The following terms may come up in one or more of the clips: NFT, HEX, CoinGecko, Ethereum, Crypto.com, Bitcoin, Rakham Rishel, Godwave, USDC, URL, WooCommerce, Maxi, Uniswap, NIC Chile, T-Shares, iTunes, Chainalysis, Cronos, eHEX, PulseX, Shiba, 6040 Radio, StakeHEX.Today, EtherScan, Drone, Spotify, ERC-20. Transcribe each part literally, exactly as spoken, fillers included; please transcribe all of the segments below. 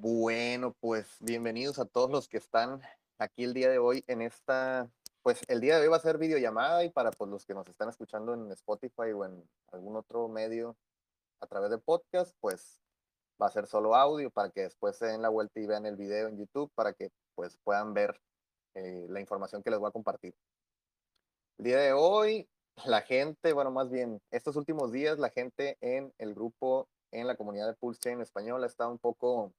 Bueno, pues bienvenidos a todos los que están aquí el día de hoy en esta, pues el día de hoy va a ser videollamada y para pues, los que nos están escuchando en Spotify o en algún otro medio a través de podcast, pues va a ser solo audio para que después se den la vuelta y vean el video en YouTube para que pues puedan ver eh, la información que les voy a compartir. El día de hoy la gente, bueno más bien estos últimos días la gente en el grupo, en la comunidad de PulseChain española está un poco...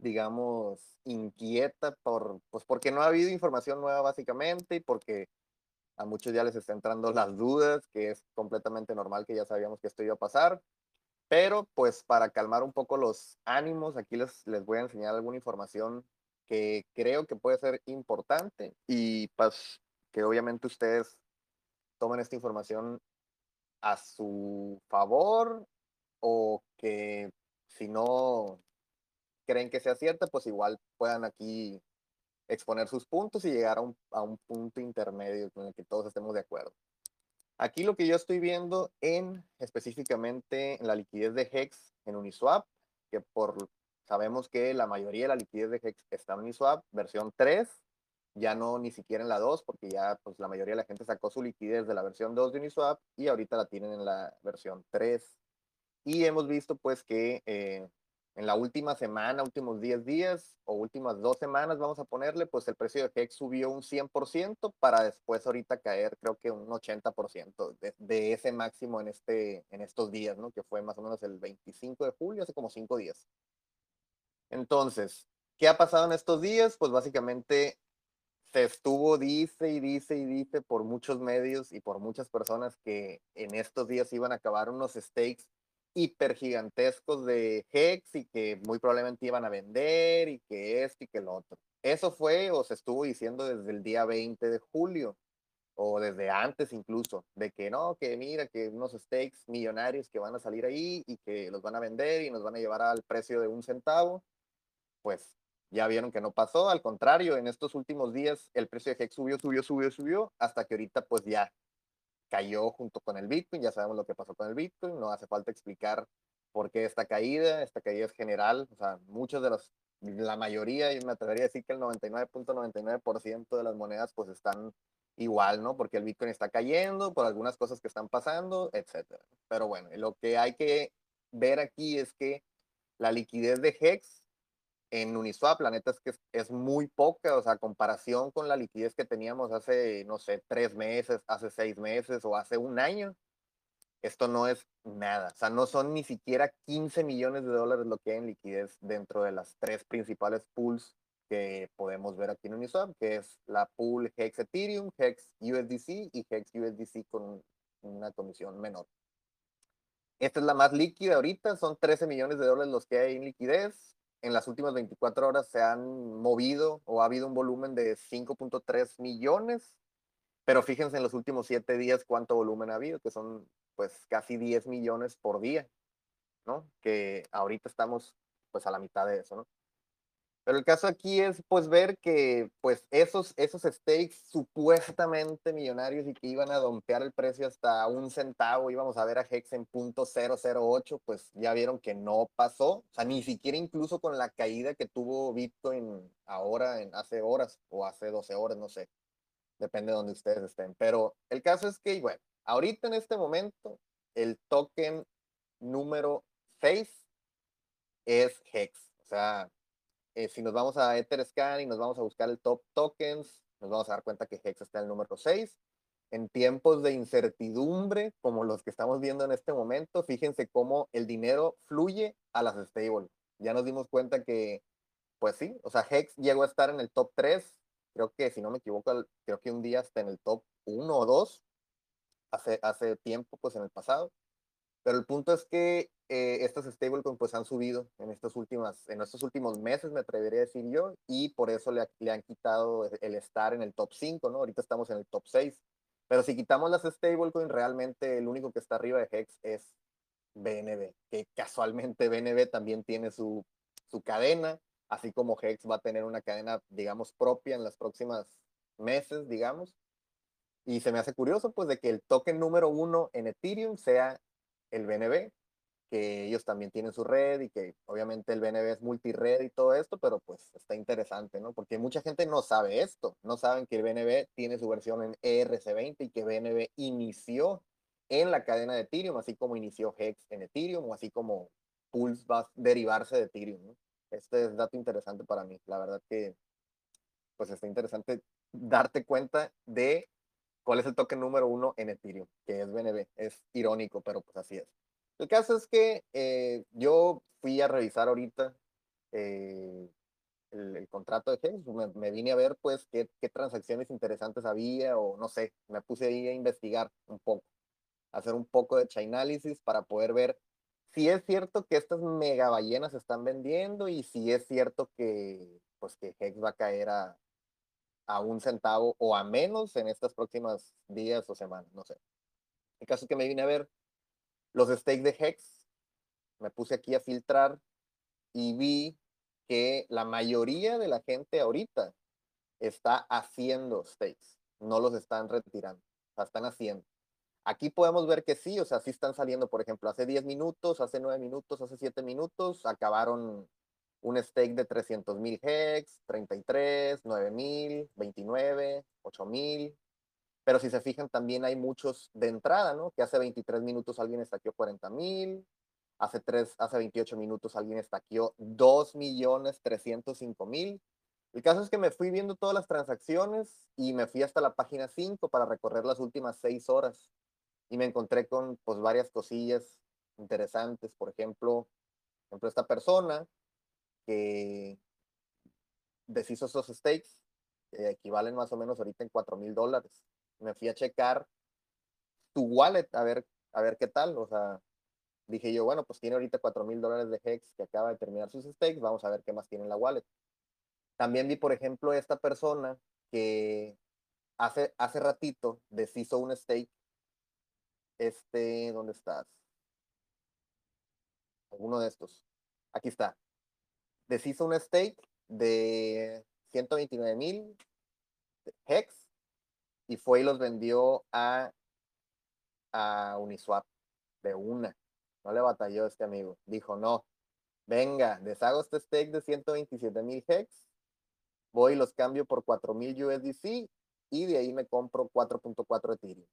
digamos, inquieta por, pues porque no ha habido información nueva básicamente y porque a muchos ya les está entrando las dudas, que es completamente normal, que ya sabíamos que esto iba a pasar, pero pues para calmar un poco los ánimos, aquí les, les voy a enseñar alguna información que creo que puede ser importante y pues que obviamente ustedes tomen esta información a su favor o que si no... creen que sea cierta, pues igual puedan aquí exponer sus puntos y llegar a un, a un punto intermedio en el que todos estemos de acuerdo. Aquí lo que yo estoy viendo en específicamente en la liquidez de HEX en Uniswap, que por, sabemos que la mayoría de la liquidez de HEX está en Uniswap, versión tres, ya no ni siquiera en la dos, porque ya pues, la mayoría de la gente sacó su liquidez de la versión dos de Uniswap y ahorita la tienen en la versión tres. Y hemos visto pues que... Eh, en la última semana, últimos diez días o últimas dos semanas, vamos a ponerle, pues el precio de HEX subió un cien por ciento para después ahorita caer creo que un ochenta por ciento de, de ese máximo en, este, en estos días, ¿no? Que fue más o menos el veinticinco de julio, hace como cinco días. Entonces, ¿qué ha pasado en estos días? Pues básicamente se estuvo, dice y dice y dice por muchos medios y por muchas personas que en estos días iban a acabar unos stakes hiper gigantescos de HEX y que muy probablemente iban a vender y que esto y que lo otro. Eso fue o se estuvo diciendo desde el día veinte de julio o desde antes incluso, de que no, que mira, que unos stakes millonarios que van a salir ahí y que los van a vender y nos van a llevar al precio de un centavo. Pues ya vieron que no pasó, al contrario, en estos últimos días el precio de HEX subió, subió, subió, subió, hasta que ahorita pues ya cayó junto con el Bitcoin, ya sabemos lo que pasó con el Bitcoin, no hace falta explicar por qué esta caída, esta caída es general, o sea, muchas de las, la mayoría, y me atrevería a decir que el noventa y nueve punto noventa y nueve por ciento de las monedas pues están igual, ¿no? Porque el Bitcoin está cayendo, por algunas cosas que están pasando, etcétera. Pero bueno, lo que hay que ver aquí es que la liquidez de HEX en Uniswap, la neta es que es muy poca, o sea, comparación con la liquidez que teníamos hace, no sé, tres meses, hace seis meses o hace un año, esto no es nada. O sea, no son ni siquiera quince millones de dólares lo que hay en liquidez dentro de las tres principales pools que podemos ver aquí en Uniswap, que es la pool HEX Ethereum, HEX U S D C y HEX U S D C con una comisión menor. Esta es la más líquida ahorita, son trece millones de dólares los que hay en liquidez. En las últimas veinticuatro horas se han movido o ha habido un volumen de cinco punto tres millones, pero fíjense en los últimos siete días cuánto volumen ha habido, que son pues casi diez millones por día, ¿no? Que ahorita estamos pues a la mitad de eso, ¿no? Pero el caso aquí es pues ver que pues esos, esos stakes supuestamente millonarios y que iban a dompear el precio hasta un centavo, íbamos a ver a HEX en punto cero cero ocho, pues ya vieron que no pasó, o sea, ni siquiera incluso con la caída que tuvo Bitcoin ahora en hace horas o hace doce horas, no sé, depende de donde ustedes estén, pero el caso es que, bueno, ahorita en este momento el token número seis es HEX, o sea, Eh, si nos vamos a EtherScan y nos vamos a buscar el top tokens, nos vamos a dar cuenta que HEX está en el número seis. En tiempos de incertidumbre, como los que estamos viendo en este momento, fíjense cómo el dinero fluye a las stable. Ya nos dimos cuenta que, pues sí, o sea, HEX llegó a estar en el top tres, creo que, si no me equivoco, creo que un día está en el top uno o dos, hace, hace tiempo, pues en el pasado. Pero el punto es que eh, estas stablecoins pues han subido en estos, últimas, en estos últimos meses, me atrevería a decir yo, y por eso le, le han quitado el estar en el top cinco, ¿no? Ahorita estamos en el top seis. Pero si quitamos las stablecoins, realmente el único que está arriba de HEX es B N B, que casualmente B N B también tiene su, su cadena, así como HEX va a tener una cadena, digamos, propia en los próximos meses, digamos. Y se me hace curioso, pues, de que el token número uno en Ethereum sea el B N B, que ellos también tienen su red y que obviamente el B N B es multired y todo esto, pero pues está interesante, ¿no? Porque mucha gente no sabe esto, no saben que el B N B tiene su versión en E R C veinte y que B N B inició en la cadena de Ethereum, así como inició HEX en Ethereum, o así como Pulse va a derivarse de Ethereum, ¿no? Este es dato interesante para mí, la verdad que pues está interesante darte cuenta de cuál es el token número uno en Ethereum, que es B N B, es irónico, pero pues así es. El caso es que eh, yo fui a revisar ahorita eh, el, el contrato de HEX, me, me vine a ver pues qué, qué transacciones interesantes había o no sé, me puse ahí a investigar un poco, hacer un poco de chainalysis para poder ver si es cierto que estas mega ballenas se están vendiendo y si es cierto que, pues, que HEX va a caer a, a un centavo o a menos en estas próximas días o semanas, no sé. El caso es que me vine a ver los stakes de HEX, me puse aquí a filtrar y vi que la mayoría de la gente ahorita está haciendo stakes, no los están retirando, o sea, están haciendo. Aquí podemos ver que sí, o sea, sí están saliendo, por ejemplo, hace diez minutos, hace nueve minutos, hace siete minutos, acabaron un stake de trescientos mil HEX, treinta y tres, nueve mil, veintinueve, ocho mil. Pero si se fijan, también hay muchos de entrada, ¿no? Que hace veintitrés minutos alguien estaqueó cuarenta mil, hace, hace veintiocho minutos alguien estaqueó dos millones trescientos cinco mil. El caso es que me fui viendo todas las transacciones y me fui hasta la página cinco para recorrer las últimas seis horas. Y me encontré con pues, varias cosillas interesantes. Por ejemplo, por ejemplo, esta persona que deshizo esos stakes, que equivalen más o menos ahorita en cuatro mil dólares. Me fui a checar tu wallet, a ver, a ver qué tal, o sea, dije yo, bueno, pues tiene ahorita cuatro mil dólares de HEX que acaba de terminar sus stakes, vamos a ver qué más tiene en la wallet. También vi, por ejemplo, esta persona que hace, hace ratito deshizo un stake, este, ¿dónde estás? Alguno de estos, aquí está, deshizo un stake de ciento veintinueve mil HEX, y fue y los vendió a, a Uniswap de una. No le batalló este amigo. Dijo, no, venga, deshago este stake de ciento veintisiete mil HEX, voy y los cambio por cuatro mil U S D C y de ahí me compro cuatro punto cuatro Ethereum.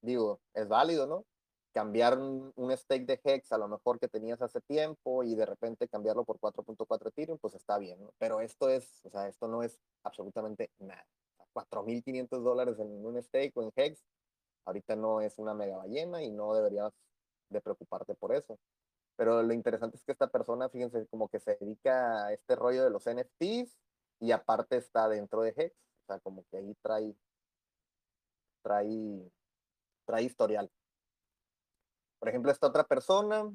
Digo, es válido, ¿no? Cambiar un, un stake de HEX a lo mejor que tenías hace tiempo y de repente cambiarlo por cuatro punto cuatro Ethereum, pues está bien, ¿no? Pero esto es, o sea, esto no es absolutamente nada. cuatro mil quinientos dólares en un stake o en HEX, ahorita no es una mega ballena y no deberías de preocuparte por eso. Pero lo interesante es que esta persona, fíjense, como que se dedica a este rollo de los N F Ts y aparte está dentro de HEX, o sea, como que ahí trae trae, trae historial. Por ejemplo, esta otra persona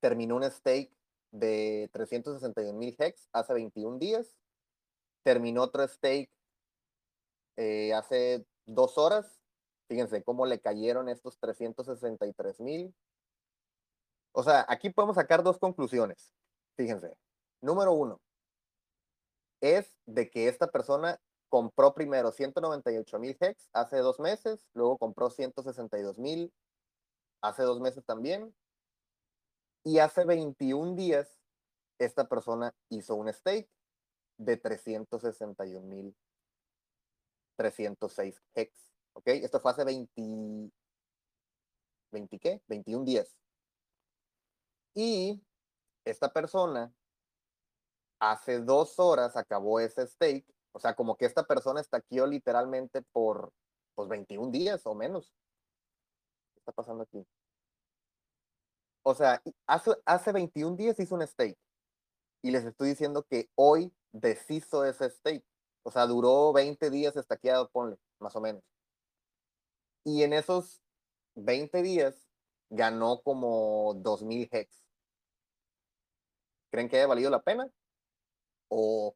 terminó un stake de trescientos sesenta y un mil HEX hace veintiún días, terminó otro stake Eh, hace dos horas, fíjense cómo le cayeron estos trescientos sesenta y tres mil. O sea, aquí podemos sacar dos conclusiones. Fíjense. Número uno, es de que esta persona compró primero ciento noventa y ocho mil HEX hace dos meses, luego compró ciento sesenta y dos mil hace dos meses también, y hace veintiún días esta persona hizo un stake de trescientos sesenta y un mil trescientos seis HEX, ¿ok? Esto fue hace veinte, veinte ¿qué? veintiún días. Y esta persona hace dos horas acabó ese stake, o sea, como que esta persona estaqueó literalmente por, pues, veintiún días o menos. ¿Qué está pasando aquí? O sea, hace, hace veintiún días hizo un stake, y les estoy diciendo que hoy deshizo ese stake. O sea, duró veinte días estaqueado, ponle, más o menos. Y en esos veinte días ganó como dos mil HEX. ¿Creen que haya valido la pena? ¿O,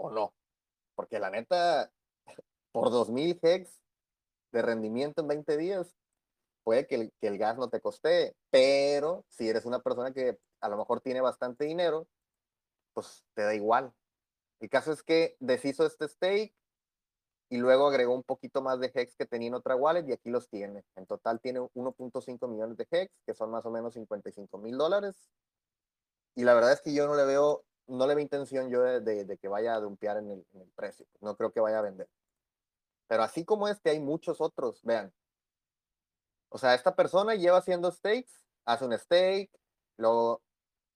o no? Porque la neta, por dos mil HEX de rendimiento en veinte días, puede que el, que el gas no te coste, pero si eres una persona que a lo mejor tiene bastante dinero, pues te da igual. El caso es que deshizo este stake, y luego agregó un poquito más de HEX que tenía en otra wallet y aquí los tiene. En total tiene uno punto cinco millones de HEX, que son más o menos cincuenta y cinco mil dólares. Y la verdad es que yo no le veo, no le veo intención yo de, de, de que vaya a dumpear en el, en el precio. No creo que vaya a vender. Pero así como este, hay muchos otros, vean. O sea, esta persona lleva haciendo stakes, hace un stake, luego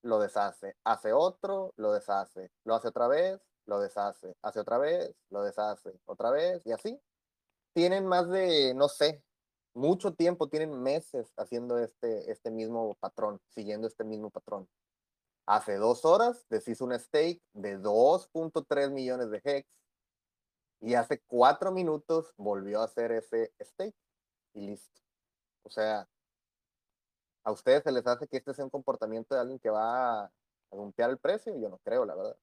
lo deshace, hace otro, lo deshace, lo hace otra vez, lo deshace, hace otra vez, lo deshace, otra vez, y así. Tienen más de, no sé, mucho tiempo, tienen meses haciendo este, este mismo patrón, siguiendo este mismo patrón. Hace dos horas deshizo un stake de dos punto tres millones de HEX y hace cuatro minutos volvió a hacer ese stake y listo. O sea, ¿a ustedes se les hace que este sea un comportamiento de alguien que va a dumpear el precio? Yo no creo, la verdad.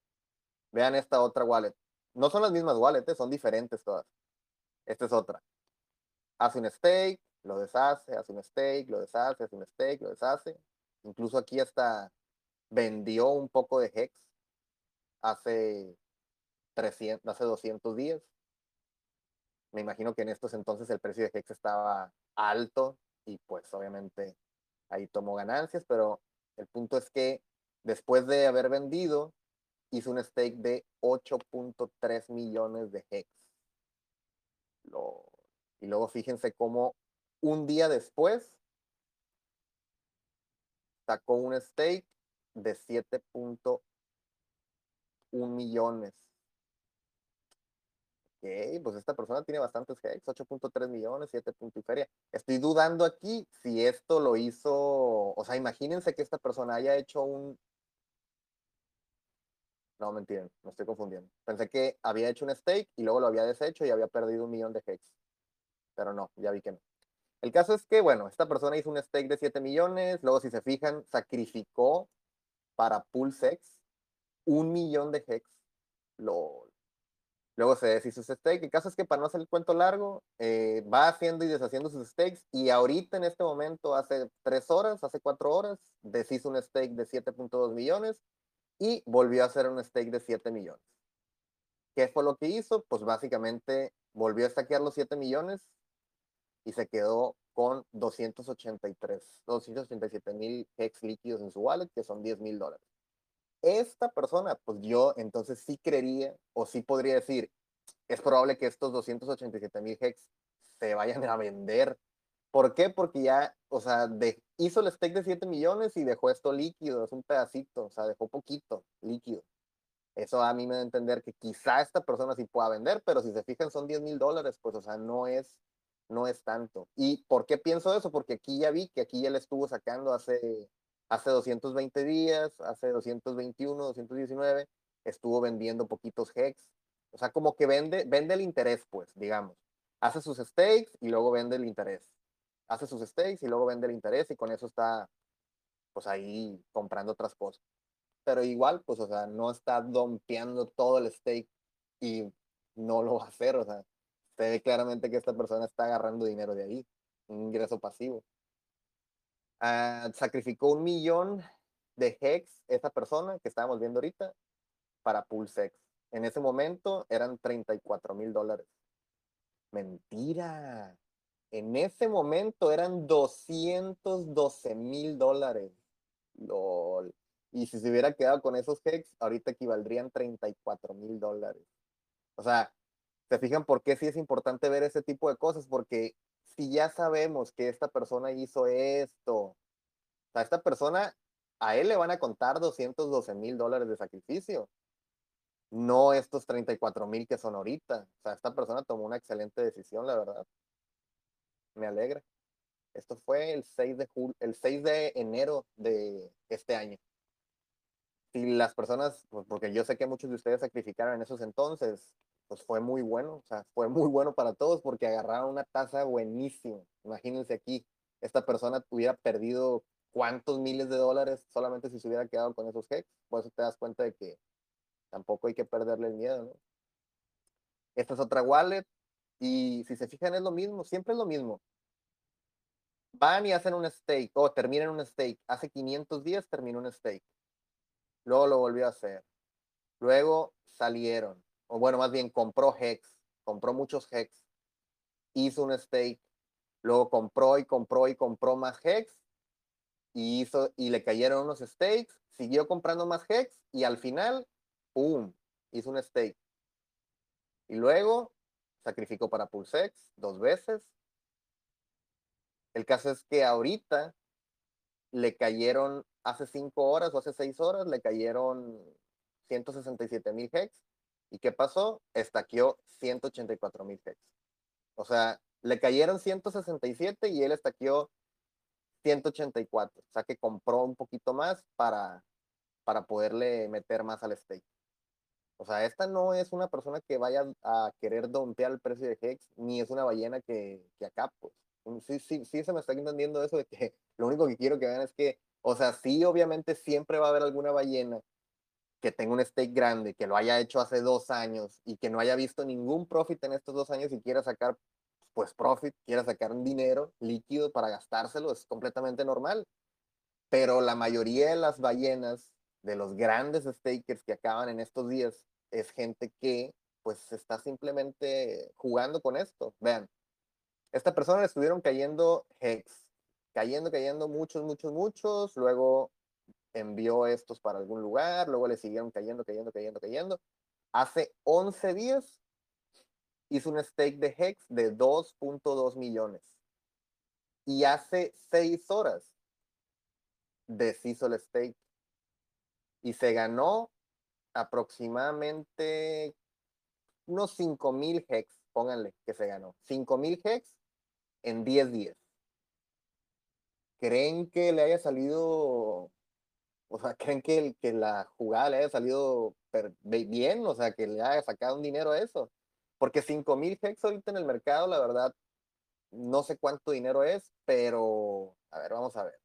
Vean esta otra wallet. No son las mismas wallets, son diferentes todas. Esta es otra. Hace un stake, lo deshace, hace un stake, lo deshace, hace un stake, lo deshace. Incluso aquí hasta vendió un poco de HEX hace, trescientos, hace doscientos días. Me imagino que en estos entonces el precio de HEX estaba alto y pues obviamente ahí tomó ganancias, pero el punto es que después de haber vendido, hizo un stake de ocho punto tres millones de HEX. Lo... Y luego fíjense cómo un día después sacó un stake de siete punto uno millones. Ok, pues esta persona tiene bastantes HEX, ocho punto tres millones, siete punto uno feria. Estoy dudando aquí si esto lo hizo, o sea, imagínense que esta persona haya hecho un... No, mentiren, me estoy confundiendo. Pensé que había hecho un stake y luego lo había deshecho y había perdido un millón de HEX. Pero no, ya vi que no. El caso es que, bueno, esta persona hizo un stake de siete millones, luego si se fijan, sacrificó para PulseX un millón de HEX. LOL. Luego se deshizo su stake. El caso es que, para no hacer el cuento largo, eh, va haciendo y deshaciendo sus stakes y ahorita en este momento, hace tres horas, hace cuatro horas, deshizo un stake de siete punto dos millones. Y volvió a hacer un stake de siete millones. ¿Qué fue lo que hizo? Pues básicamente volvió a saquear los siete millones y se quedó con doscientos ochenta y tres, doscientos ochenta y siete mil HEX líquidos en su wallet, que son diez mil dólares. Esta persona, pues yo entonces sí creería, o sí podría decir, es probable que estos doscientos ochenta y siete mil HEX se vayan a vender. ¿Por qué? Porque ya, o sea, de, hizo el stake de siete millones y dejó esto líquido, es un pedacito, o sea, dejó poquito líquido. Eso a mí me da a entender que quizá esta persona sí pueda vender, pero si se fijan son diez mil dólares, pues, o sea, no es, no es tanto. ¿Y por qué pienso eso? Porque aquí ya vi que aquí ya le estuvo sacando hace, hace doscientos veinte días, hace doscientos veintiuno, doscientos diecinueve, estuvo vendiendo poquitos HEX. O sea, como que vende, vende el interés, pues, digamos. Hace sus stakes y luego vende el interés. Hace sus stakes y luego vende el interés y con eso está, pues ahí comprando otras cosas. Pero igual, pues, o sea, no está dompeando todo el stake y no lo va a hacer, o sea, se ve claramente que esta persona está agarrando dinero de ahí, un ingreso pasivo. Uh, sacrificó un millón de HEX esta persona que estábamos viendo ahorita para PulseX. En ese momento eran treinta y cuatro mil dólares. ¡Mentira! En ese momento eran doscientos doce mil dólares. LOL. Y si se hubiera quedado con esos HEX, ahorita equivaldrían treinta y cuatro mil dólares. O sea, ¿se fijan por qué sí es importante ver ese tipo de cosas? Porque si ya sabemos que esta persona hizo esto, o sea, esta persona, a él le van a contar doscientos doce mil dólares de sacrificio. No estos treinta y cuatro mil que son ahorita. O sea, esta persona tomó una excelente decisión, la verdad. Me alegra. Esto fue el seis de enero de este año. Si las personas, pues porque yo sé que muchos de ustedes sacrificaron en esos entonces, pues fue muy bueno, o sea, fue muy bueno para todos porque agarraron una tasa buenísima. Imagínense aquí, esta persona hubiera perdido cuántos miles de dólares solamente si se hubiera quedado con esos HEX. Por eso te das cuenta de que tampoco hay que perderle el miedo, ¿no? Esta es otra wallet. Y si se fijan es lo mismo, siempre es lo mismo. Van y hacen un stake, o terminan un stake. Hace quinientos días terminó un stake. Luego lo volvió a hacer. Luego salieron, o bueno, más bien compró HEX. compró muchos hex, hizo un stake, luego compró y compró y compró más hex y, hizo, y le cayeron unos stakes, siguió comprando más hex y al final, ¡pum!, hizo un stake. Y luego sacrificó para PulseX dos veces. El caso es que ahorita le cayeron, hace cinco horas o hace seis horas, le cayeron ciento sesenta y siete mil hex. ¿Y qué pasó? Estaqueó ciento ochenta y cuatro mil hex. O sea, le cayeron ciento sesenta y siete y él estaqueó ciento ochenta y cuatro. O sea, que compró un poquito más para, para poderle meter más al stake. O sea, esta no es una persona que vaya a querer dompear el precio de hex, ni es una ballena que, que acá, pues. Sí, sí, sí se me está entendiendo eso de que lo único que quiero que vean es que, o sea, sí, obviamente siempre va a haber alguna ballena que tenga un stake grande, que lo haya hecho hace dos años y que no haya visto ningún profit en estos dos años y quiera sacar, pues, profit, quiera sacar un dinero líquido para gastárselo, es completamente normal. Pero la mayoría de las ballenas, de los grandes stakers que acaban en estos días, es gente que, pues, está simplemente jugando con esto. Vean, esta persona le estuvieron cayendo hex, cayendo, cayendo muchos, muchos, muchos, luego envió estos para algún lugar, luego le siguieron cayendo, cayendo, cayendo, cayendo. Hace once días hizo un stake de hex de dos punto dos millones. Y hace seis horas deshizo el stake. Y se ganó aproximadamente unos cinco mil hex, pónganle que se ganó. cinco mil hex en diez días. ¿Creen que le haya salido, o sea, creen que, el, que la jugada le haya salido bien? O sea, que le haya sacado un dinero a eso. Porque cinco mil hex ahorita en el mercado, la verdad, no sé cuánto dinero es, pero, a ver, vamos a ver.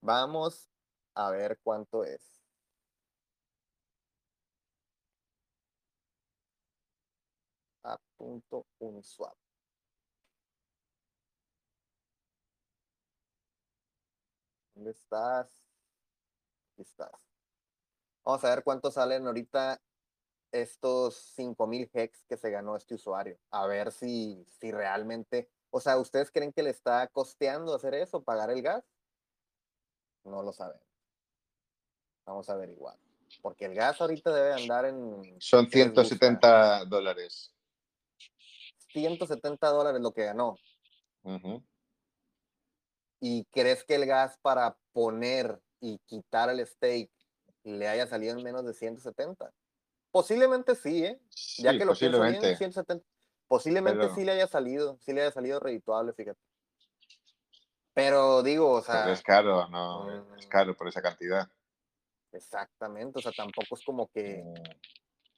Vamos a ver cuánto es. A punto Uniswap. ¿Dónde estás? Aquí estás. Vamos a ver cuánto salen ahorita estos cinco mil hex que se ganó este usuario. A ver si, si realmente, o sea, ¿ustedes creen que le está costeando hacer eso, pagar el gas? No lo saben. Vamos a averiguar. Porque el gas ahorita debe andar en... Son ciento setenta dólares. ciento setenta dólares lo que ganó. Uh-huh. ¿Y crees que el gas para poner y quitar el stake le haya salido en menos de ciento setenta? Posiblemente sí, ¿eh? Ya sí, que lo pienso bien, ciento setenta. Posiblemente pero... sí le haya salido. Sí le haya salido redituable, fíjate. Pero digo, o sea... Pero es caro, no, um, es caro por esa cantidad. Exactamente, o sea, tampoco es como que,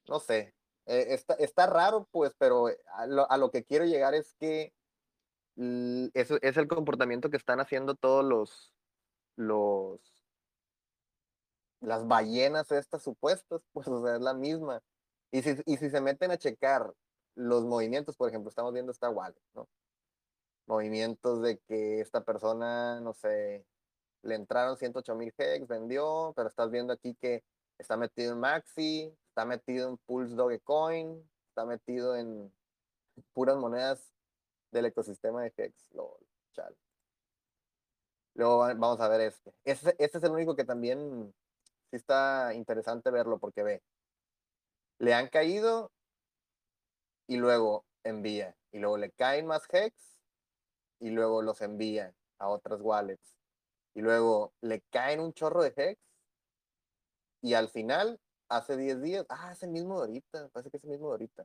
no sé, eh, está, está raro, pues, pero a lo, a lo que quiero llegar es que mm, eso es el comportamiento que están haciendo todos los, los, las ballenas estas supuestas, pues, o sea, es la misma. Y si, y si se meten a checar los movimientos, por ejemplo, estamos viendo esta wallet, ¿no? Movimientos de que esta persona, no sé, le entraron ciento ocho mil hex, vendió, pero estás viendo aquí que está metido en Maxi, está metido en Pulse Dogecoin, está metido en puras monedas del ecosistema de hex. Lol, chale. Luego vamos a ver este. este. Este es el único que también sí está interesante verlo porque ve, le han caído y luego envía, y luego le caen más hex, y luego los envía a otras wallets, y luego le caen un chorro de hex, y al final, hace diez días, ah, es el mismo de ahorita, parece que es el mismo de ahorita,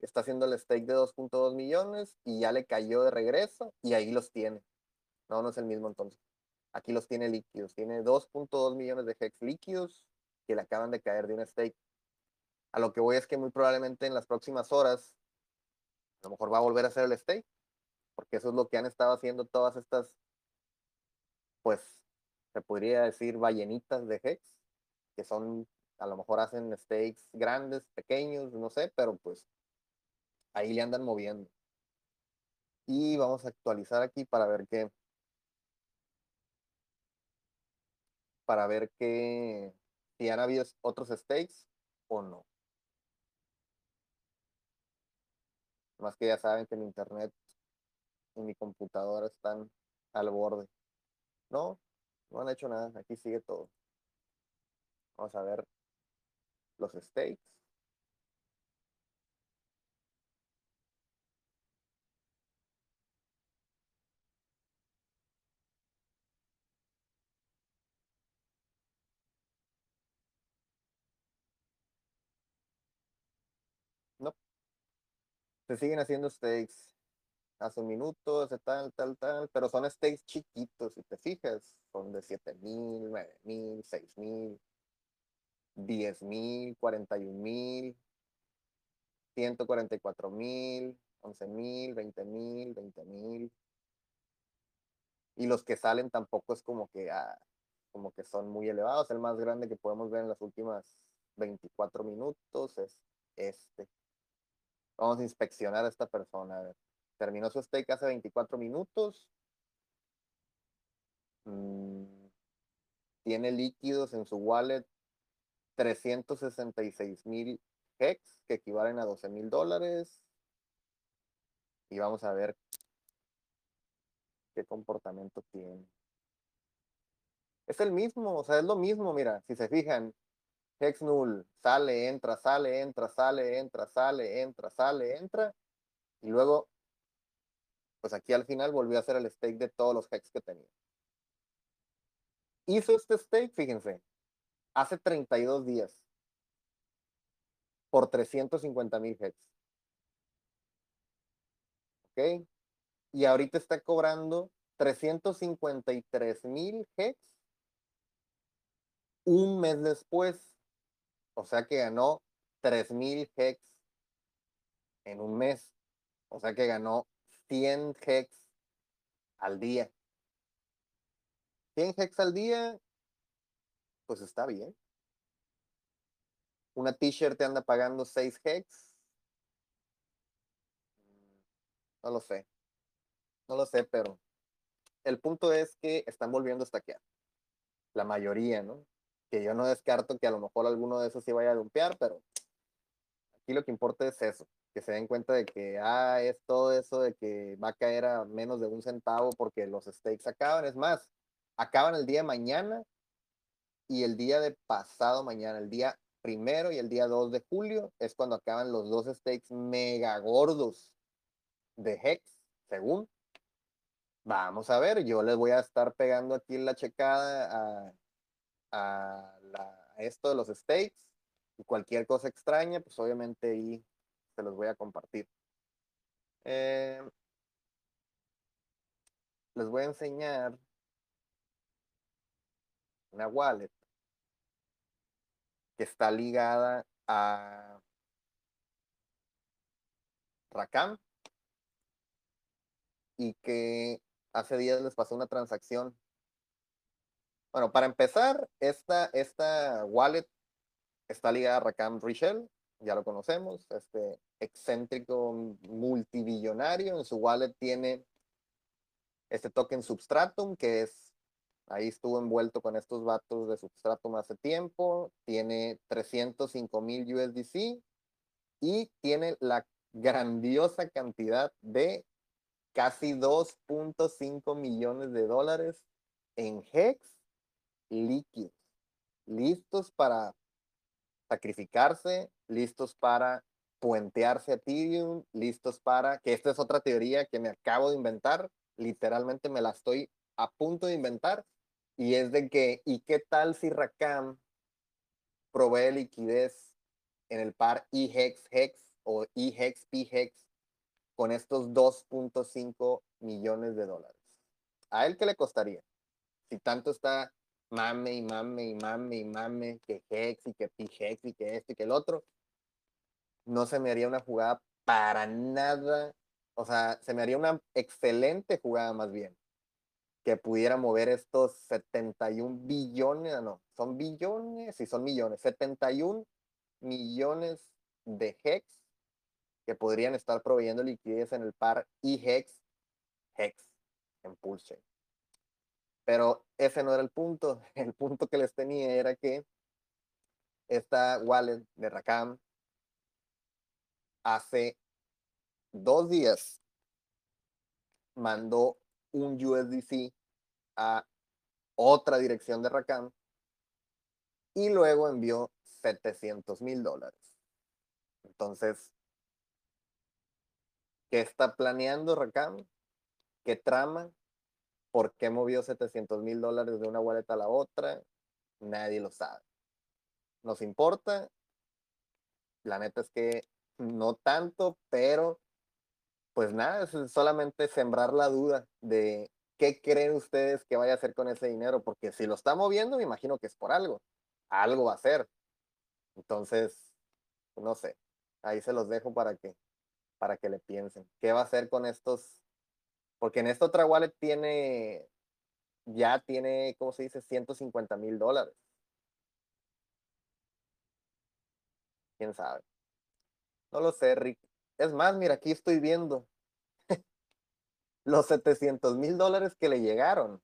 está haciendo el stake de dos punto dos millones, y ya le cayó de regreso, y ahí los tiene, no, no es el mismo entonces, aquí los tiene líquidos, tiene dos punto dos millones de hex líquidos, que le acaban de caer de un stake. A lo que voy es que muy probablemente en las próximas horas, a lo mejor va a volver a hacer el stake, porque eso es lo que han estado haciendo todas estas, pues, se podría decir ballenitas de hex, que son, a lo mejor hacen stakes grandes, pequeños, no sé, pero pues, ahí le andan moviendo. Y vamos a actualizar aquí para ver qué, para ver qué, si han habido otros stakes o no. Más que ya saben que mi internet y mi computadora están al borde. No, no han hecho nada. Aquí sigue todo. Vamos a ver los stakes. No. Se siguen haciendo stakes. Hace minutos, tal, tal, tal, pero son stakes chiquitos, si te fijas, son de siete mil, nueve mil, seis mil, diez mil, cuarenta y un mil, ciento cuarenta y cuatro mil, once mil, veinte mil, veinte mil. Y los que salen tampoco es como que, ah, como que son muy elevados. El más grande que podemos ver en las últimas veinticuatro minutos es este. Vamos a inspeccionar a esta persona, a ver. Terminó su stake hace veinticuatro minutos. Mm, tiene líquidos en su wallet trescientos sesenta y seis mil hex, que equivalen a doce mil dólares. Y vamos a ver qué comportamiento tiene. Es el mismo, o sea, es lo mismo, mira, si se fijan. Hex null, sale, entra, sale, entra, sale, entra, sale, entra, sale, entra. Y luego... pues aquí al final volvió a hacer el stake de todos los hex que tenía. Hizo este stake, fíjense, hace treinta y dos días, por trescientos cincuenta mil hex. ¿Ok? Y ahorita está cobrando trescientos cincuenta y tres mil hex un mes después. O sea que ganó tres mil hex en un mes. O sea que ganó cien hex al día. cien hex al día, pues está bien. Una t-shirt te anda pagando seis hex. No lo sé. No lo sé, pero el punto es que están volviendo a stackear. La mayoría, ¿no? Que yo no descarto que a lo mejor alguno de esos sí vaya a dumpear, pero aquí lo que importa es eso. Que se den cuenta de que, ah, es todo eso de que va a caer a menos de un centavo porque los stakes acaban. Es más, acaban el día de mañana y el día de pasado mañana, el día primero y el día dos de julio, es cuando acaban los dos stakes mega gordos de hex, según. Vamos a ver, yo les voy a estar pegando aquí la checada a, a, la, a esto de los stakes y cualquier cosa extraña, pues obviamente ahí se los voy a compartir. Eh, les voy a enseñar una wallet que está ligada a Rakham y que hace días les pasó una transacción. Bueno, para empezar, esta, esta wallet está ligada a Rakham Rishel. Ya lo conocemos, este excéntrico multibillonario. En su wallet tiene este token Substratum, que es, ahí estuvo envuelto con estos vatos de Substratum hace tiempo. Tiene trescientos cinco mil U S D C y tiene la grandiosa cantidad de casi dos punto cinco millones de dólares en hex líquidos, listos para sacrificarse, listos para puentearse a Ethereum, listos para, que esta es otra teoría que me acabo de inventar, literalmente me la estoy a punto de inventar, y es de que, ¿y qué tal si Rakham provee liquidez en el par eHEX-HEX o eHEX-PHEX con estos dos punto cinco millones de dólares? ¿A él qué le costaría? Si tanto está mame y mame y mame y mame, que hex y que phex y que esto y que el otro, no se me haría una jugada para nada, o sea, se me haría una excelente jugada más bien, que pudiera mover estos setenta y un billones, no, son billones, sí son millones, setenta y un millones de hex que podrían estar proveyendo liquidez en el par eHEX-HEX en PulseChain. Pero ese no era el punto. El punto que les tenía era que esta wallet de Rakham hace dos días mandó un U S D C a otra dirección de Rakham y luego envió setecientos mil dólares. Entonces, ¿qué está planeando Rakham? ¿Qué trama? ¿Por qué movió setecientos mil dólares de una wallet a la otra? Nadie lo sabe. ¿Nos importa? La neta es que no tanto, pero pues nada, es solamente sembrar la duda de qué creen ustedes que vaya a hacer con ese dinero, porque si lo está moviendo, me imagino que es por algo. Algo va a hacer. Entonces, no sé. Ahí se los dejo para que, para que le piensen. ¿Qué va a hacer con estos? Porque en esta otra wallet tiene, ya tiene, ¿cómo se dice? ciento cincuenta mil dólares. ¿Quién sabe? No lo sé, Rick. Es más, mira, aquí estoy viendo los setecientos mil dólares que le llegaron.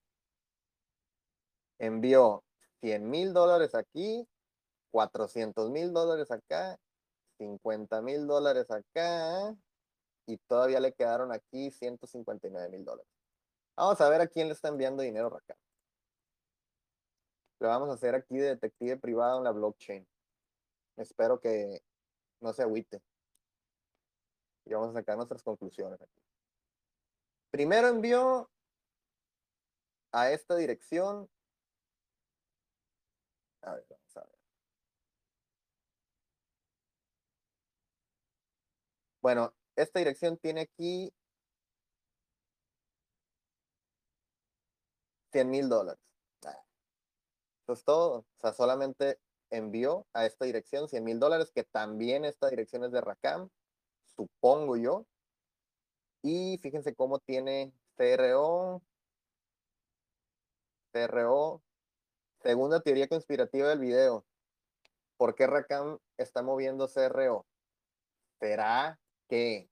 Envió cien mil dólares aquí, cuatrocientos mil dólares acá, cincuenta mil dólares acá, y todavía le quedaron aquí ciento cincuenta y nueve mil dólares. Vamos a ver a quién le está enviando dinero acá. Lo vamos a hacer aquí de detective privado en la blockchain. Espero que no se agüite. Y vamos a sacar nuestras conclusiones aquí. Primero envió a esta dirección. A ver, vamos a ver. Bueno, esta dirección tiene aquí cien mil dólares. Eso es todo. O sea, solamente envió a esta dirección cien mil dólares, que también esta dirección es de Rakham, supongo yo. Y fíjense cómo tiene C R O. C R O. Segunda teoría conspirativa del video. ¿Por qué Rakham está moviendo C R O? ¿Será que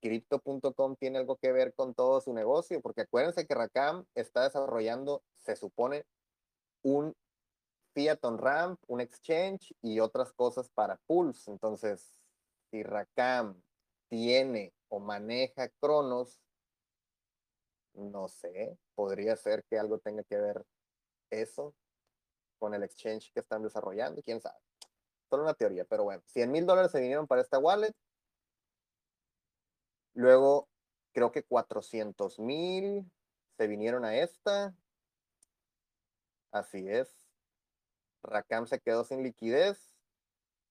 Crypto punto com tiene algo que ver con todo su negocio? Porque acuérdense que Rakham está desarrollando, se supone, un fiat on ramp, un exchange y otras cosas para Pulse. Entonces, si Rakham tiene o maneja Cronos, no sé, podría ser que algo tenga que ver eso con el exchange que están desarrollando, quién sabe. Solo una teoría, pero bueno, cien mil dólares se vinieron para esta wallet. Luego, creo que cuatrocientos mil se vinieron a esta. Así es. Rakham se quedó sin liquidez,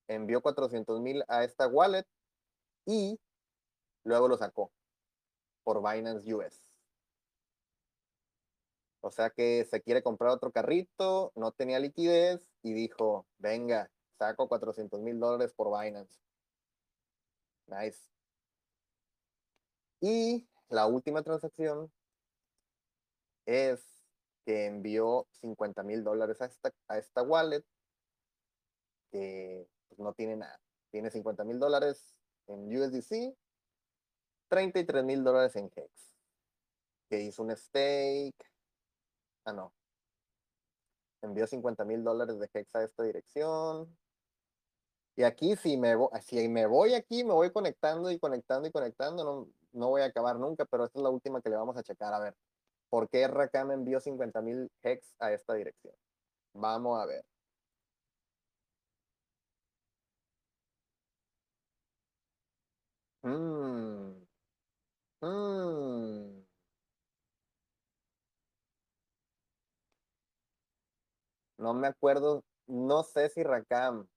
envió cuatrocientos mil a esta wallet y luego lo sacó por Binance U S. O sea que se quiere comprar otro carrito, no tenía liquidez y dijo, venga, saco cuatrocientos mil dólares por Binance. Nice. Y la última transacción es que envió cincuenta mil dólares a esta, a esta wallet, que pues no tiene nada. Tiene cincuenta mil dólares en U S D C, treinta y tres mil dólares en HEX, que hizo un stake. Ah, no. Envió cincuenta mil dólares de HEX a esta dirección. Y aquí, si me, si me voy aquí, me voy conectando y conectando y conectando. No, no voy a acabar nunca, pero esta es la última que le vamos a checar. A ver. ¿Por qué Rakham envió cincuenta mil HEX a esta dirección? Vamos a ver. Mm. Mm. No me acuerdo, no sé si Rakham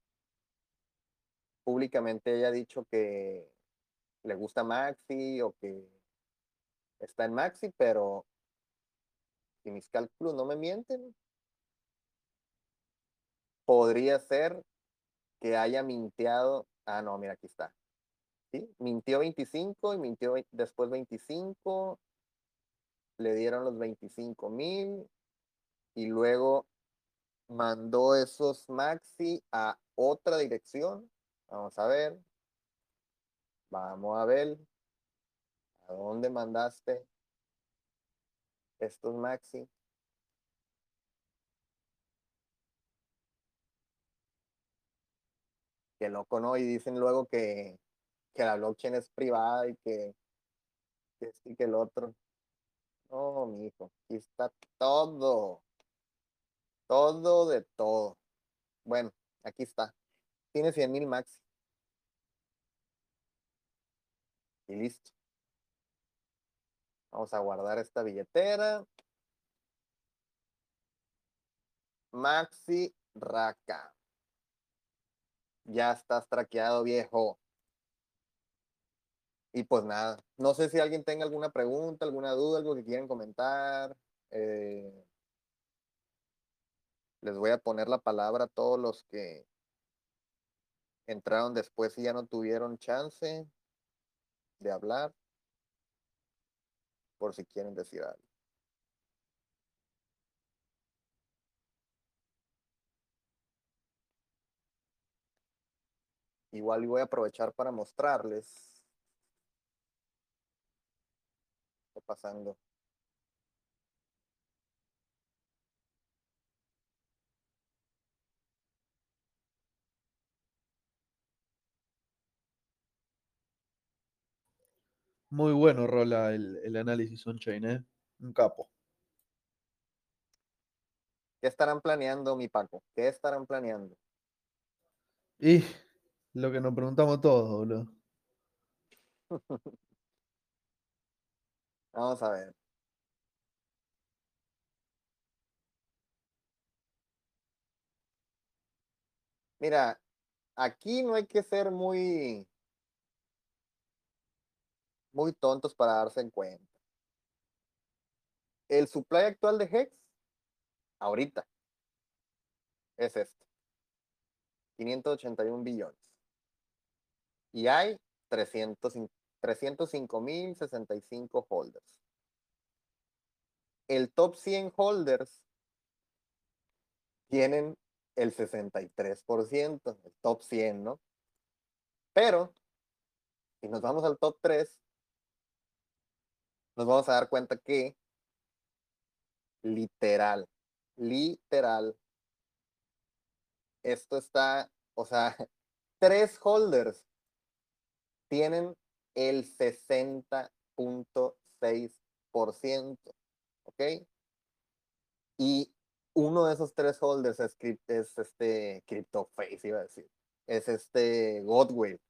públicamente haya dicho que le gusta Maxi o que está en Maxi, pero si mis cálculos no me mienten, podría ser que haya mintiado. Ah, no, mira, aquí está. ¿Sí? Mintió veinticinco y mintió después veinticinco. Le dieron los veinticinco mil y luego mandó esos Maxi a otra dirección. Vamos a ver. Vamos a ver. ¿A dónde mandaste estos Maxi? Qué loco, ¿no? Y dicen luego que que la blockchain es privada y que, que, y que el otro. No, mi hijo, aquí está todo. Todo de todo. Bueno, aquí está. Tiene cien mil Maxi. Y listo. Vamos a guardar esta billetera. Maxi Rakham. Ya estás traqueado, viejo. Y pues nada. No sé si alguien tenga alguna pregunta, alguna duda, algo que quieran comentar. Eh, les voy a poner la palabra a todos los que entraron después y ya no tuvieron chance de hablar. Por si quieren decir algo. Igual y voy a aprovechar para mostrarles. ¿Qué está pasando? Muy bueno, Rola, el, el análisis on-chain, ¿eh? Un capo. ¿Qué estarán planeando, mi Paco? ¿Qué estarán planeando? Y... lo que nos preguntamos todos, boludo. Vamos a ver. Mira, aquí no hay que ser muy, muy tontos para darse en cuenta. El supply actual de HEX, ahorita, es este. quinientos ochenta y un billones. Y hay trescientos cinco mil sesenta y cinco holders. El top cien holders tienen el sesenta y tres por ciento, el top cien, ¿no? Pero, si nos vamos al top tres, nos vamos a dar cuenta que literal, literal, esto está, o sea, tres holders tienen el sesenta punto seis por ciento, ¿ok? Y uno de esos tres holders es, es este CryptoFace, iba a decir, es este Godwave.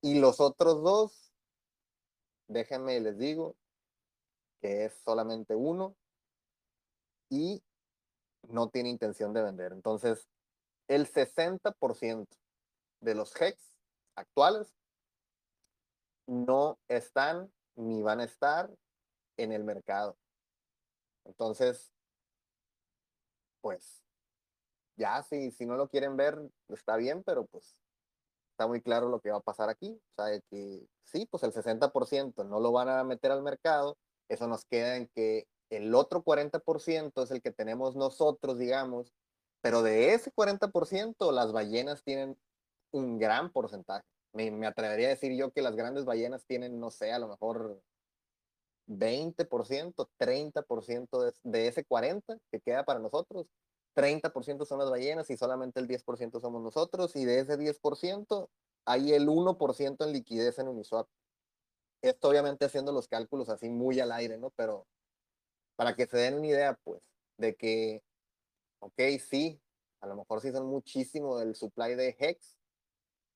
Y los otros dos, déjenme les digo, que es solamente uno y no tiene intención de vender. Entonces, el sesenta por ciento de los HEX actuales no están ni van a estar en el mercado. Entonces, pues, ya si, si no lo quieren ver, está bien, pero pues está muy claro lo que va a pasar aquí. O sea, que sí, pues el sesenta por ciento no lo van a meter al mercado. Eso nos queda en que el otro cuarenta por ciento es el que tenemos nosotros, digamos, pero de ese cuarenta por ciento las ballenas tienen un gran porcentaje. Me, me atrevería a decir yo que las grandes ballenas tienen, no sé, a lo mejor veinte por ciento, treinta por ciento de, de ese cuarenta por ciento que queda para nosotros. treinta por ciento son las ballenas y solamente el diez por ciento somos nosotros. Y de ese diez por ciento hay el uno por ciento en liquidez en Uniswap. Esto obviamente haciendo los cálculos así muy al aire, ¿no? Pero para que se den una idea, pues, de que, ok, sí, a lo mejor sí son muchísimo del supply de HEX,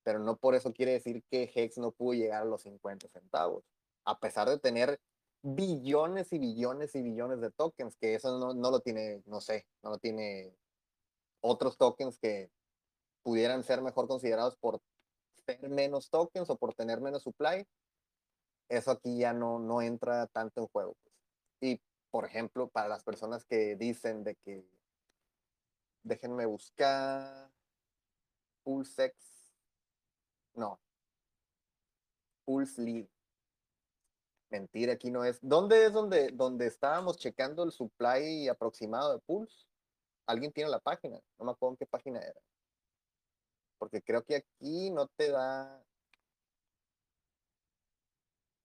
pero no por eso quiere decir que HEX no pudo llegar a los cincuenta centavos, a pesar de tener billones y billones y billones de tokens, que eso no, no lo tiene, no sé, no lo tiene otros tokens que pudieran ser mejor considerados por tener menos tokens o por tener menos supply. Eso aquí ya no, no entra tanto en juego. Pues. Y, por ejemplo, para las personas que dicen de que, déjenme buscar PulseX, no. Pulse Lead. Mentira, aquí no es. ¿Dónde es donde, donde estábamos checando el supply aproximado de Pulse? ¿Alguien tiene la página? No me acuerdo en qué página era. Porque creo que aquí no te da...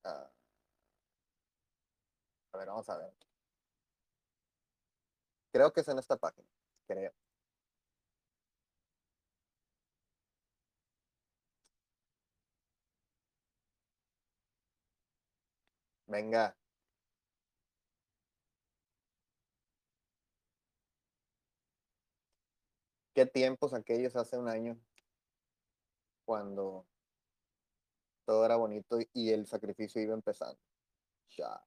Ah. A ver, vamos a ver. Creo que es en esta página. Creo. Venga. ¿Qué tiempos aquellos hace un año cuando todo era bonito y el sacrificio iba empezando? Ya.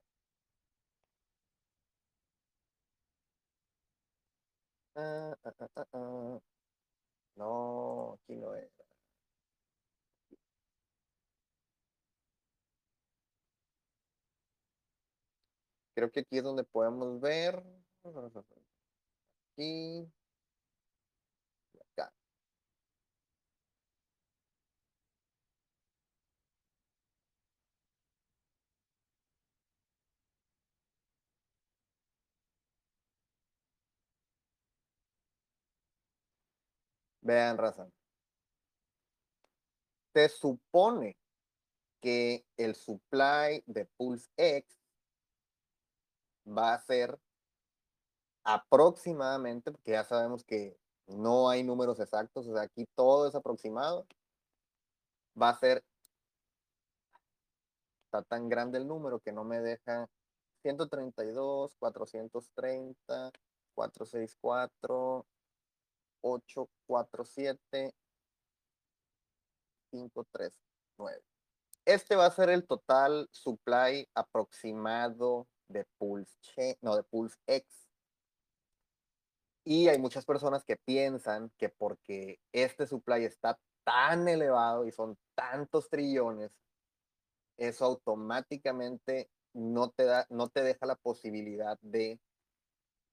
Ah, ah, ah, ah. No, aquí no es. Creo que aquí es donde podemos ver. Aquí. Y acá. Vean, raza. Se supone que el supply de PulseX va a ser aproximadamente, porque ya sabemos que no hay números exactos, o sea, aquí todo es aproximado, va a ser, está tan grande el número que no me deja, ciento treinta y dos, cuatrocientos treinta, cuatrocientos sesenta y cuatro, ochocientos cuarenta y siete, quinientos treinta y nueve. Este va a ser el total supply aproximado de PulseChain, no, de PulseX. Y hay muchas personas que piensan que porque este supply está tan elevado y son tantos trillones, eso automáticamente no te da, no te deja la posibilidad de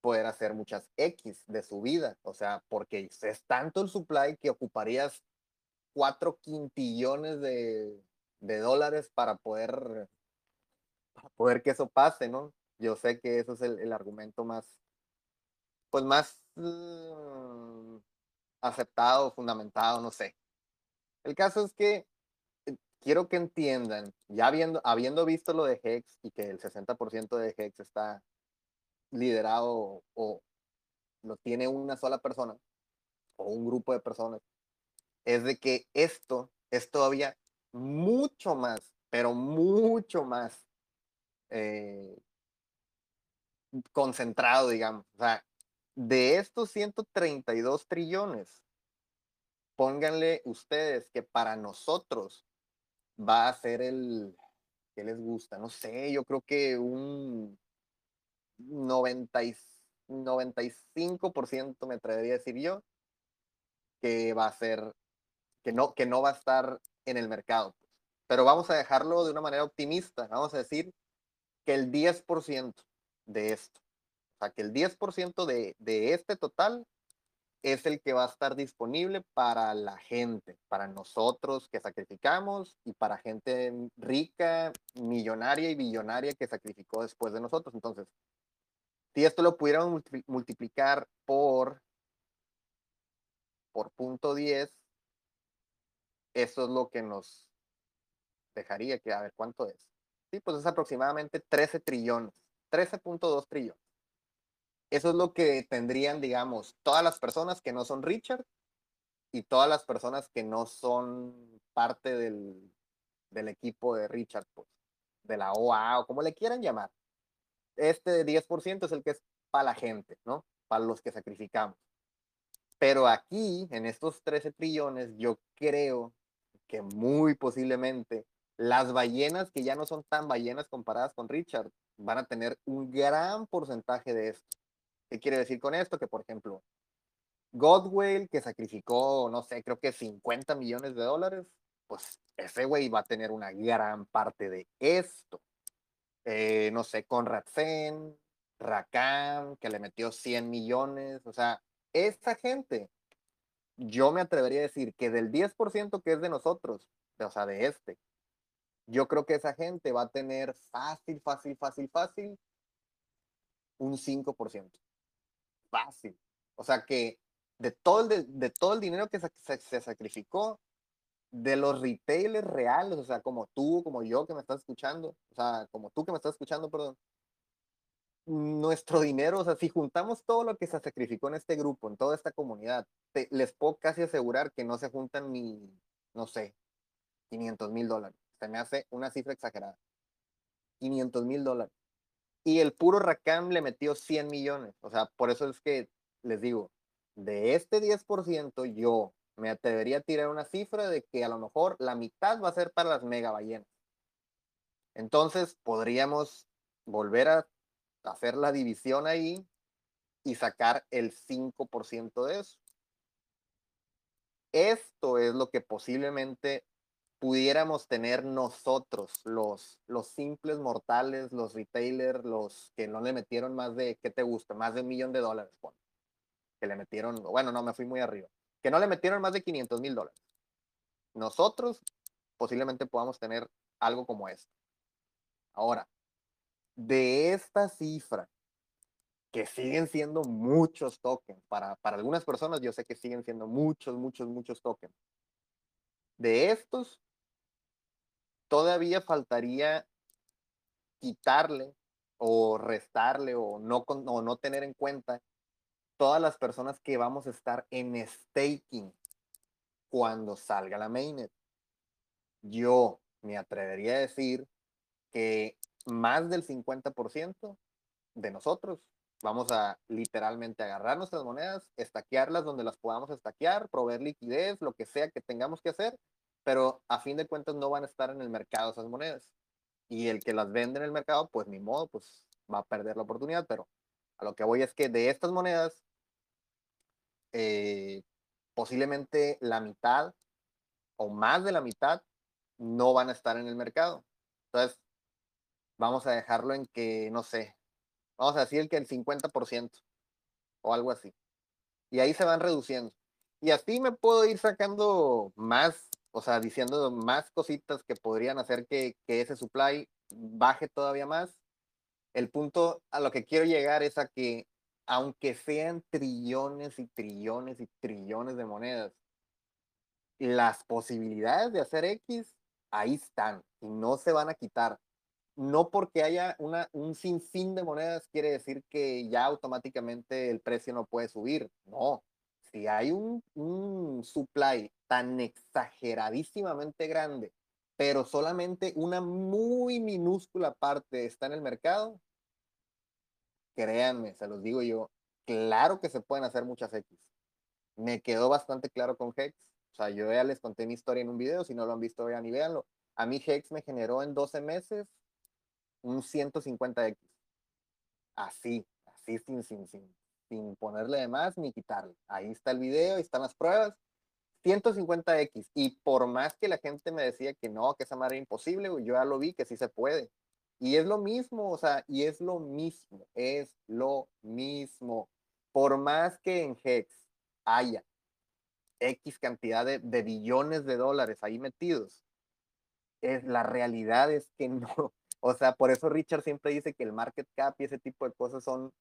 poder hacer muchas X de subida. O sea, porque es tanto el supply que ocuparías cuatro quintillones de, de dólares para poder... para poder que eso pase, ¿no? Yo sé que eso es el, el argumento más, pues más uh, aceptado, fundamentado, no sé. El caso es que eh, quiero que entiendan, ya habiendo, habiendo visto lo de Hex y que el sesenta por ciento de Hex está liderado o, o lo tiene una sola persona o un grupo de personas, es de que esto es todavía mucho más, pero mucho más Eh, concentrado, digamos. O sea, de estos ciento treinta y dos trillones, pónganle ustedes que para nosotros va a ser el que les gusta, no sé, yo creo que un noventa y cinco por ciento me atrevería a decir yo que va a ser que no, que no va a estar en el mercado, pero vamos a dejarlo de una manera optimista, vamos a decir que el diez por ciento de esto, o sea, que el diez por ciento de, de este total es el que va a estar disponible para la gente, para nosotros que sacrificamos y para gente rica, millonaria y billonaria que sacrificó después de nosotros. Entonces, si esto lo pudiéramos multiplicar por, por punto diez, eso es lo que nos dejaría que, a ver, ¿cuánto es? Sí, pues es aproximadamente trece trillones, trece punto dos trillones. Eso es lo que tendrían, digamos, todas las personas que no son Richard y todas las personas que no son parte del, del equipo de Richard, pues, de la O A o como le quieran llamar. Este diez por ciento es el que es para la gente, ¿no? Para los que sacrificamos. Pero aquí, en estos trece trillones, yo creo que muy posiblemente las ballenas, que ya no son tan ballenas comparadas con Richard, van a tener un gran porcentaje de esto. ¿Qué quiere decir con esto? Que, por ejemplo, Godwave, que sacrificó, no sé, creo que cincuenta millones de dólares, pues ese güey va a tener una gran parte de esto. Eh, no sé, con Ratzen, Rakham, que le metió cien millones, o sea, esta gente, yo me atrevería a decir que del diez por ciento que es de nosotros, o sea, de este, yo creo que esa gente va a tener fácil, fácil, fácil, fácil, un cinco por ciento. Fácil. O sea que de todo el, de, de todo el dinero que se, se, se sacrificó, de los retailers reales, o sea, como tú, como yo que me estás escuchando, o sea, como tú que me estás escuchando, perdón, nuestro dinero, o sea, si juntamos todo lo que se sacrificó en este grupo, en toda esta comunidad, te, les puedo casi asegurar que no se juntan ni, no sé, quinientos mil dólares. Se me hace una cifra exagerada. quinientos mil dólares. Y el puro Rakham le metió cien millones. O sea, por eso es que les digo, de este diez por ciento yo me atrevería a tirar una cifra de que a lo mejor la mitad va a ser para las mega ballenas. Entonces podríamos volver a hacer la división ahí y sacar el cinco por ciento de eso. Esto es lo que posiblemente pudiéramos tener nosotros, los, los simples mortales, los retailers, los que no le metieron más de, ¿qué te gusta? Más de un millón de dólares, bueno, que le metieron, bueno, no, me fui muy arriba, que no le metieron más de quinientos mil dólares. Nosotros posiblemente podamos tener algo como esto. Ahora, de esta cifra, que siguen siendo muchos tokens, para, para algunas personas yo sé que siguen siendo muchos, muchos, muchos tokens. De estos, todavía faltaría quitarle o restarle o no, o no tener en cuenta todas las personas que vamos a estar en staking cuando salga la mainnet. Yo me atrevería a decir que más del cincuenta por ciento de nosotros vamos a literalmente agarrar nuestras monedas, estaquearlas donde las podamos estaquear, proveer liquidez, lo que sea que tengamos que hacer, pero a fin de cuentas no van a estar en el mercado esas monedas. Y el que las vende en el mercado, pues ni modo, pues va a perder la oportunidad. Pero a lo que voy es que de estas monedas, eh, posiblemente la mitad o más de la mitad no van a estar en el mercado. Entonces, vamos a dejarlo en que, no sé, vamos a decir que el cincuenta por ciento o algo así. Y ahí se van reduciendo. Y así me puedo ir sacando más, o sea, diciendo más cositas que podrían hacer que, que ese supply baje todavía más. El punto a lo que quiero llegar es a que, aunque sean trillones y trillones y trillones de monedas, las posibilidades de hacer X ahí están y no se van a quitar. No porque haya una, un sinfín de monedas quiere decir que ya automáticamente el precio no puede subir. No, si hay un, un supply tan exageradísimamente grande, pero solamente una muy minúscula parte está en el mercado, créanme, se los digo yo, claro que se pueden hacer muchas X. Me quedó bastante claro con Hex. O sea, yo ya les conté mi historia en un video, si no lo han visto, vean y véanlo. A mí Hex me generó en doce meses un ciento cincuenta equis. Así, así, sin, sin, sin, sin ponerle de más ni quitarle. Ahí está el video, ahí están las pruebas. ciento cincuenta equis. Y por más que la gente me decía que no, que esa madre era imposible, yo ya lo vi que sí se puede. Y es lo mismo, o sea, y es lo mismo, es lo mismo. Por más que en Hex haya X cantidad de, de billones de dólares ahí metidos, es, la realidad es que no. O sea, por eso Richard siempre dice que el market cap y ese tipo de cosas son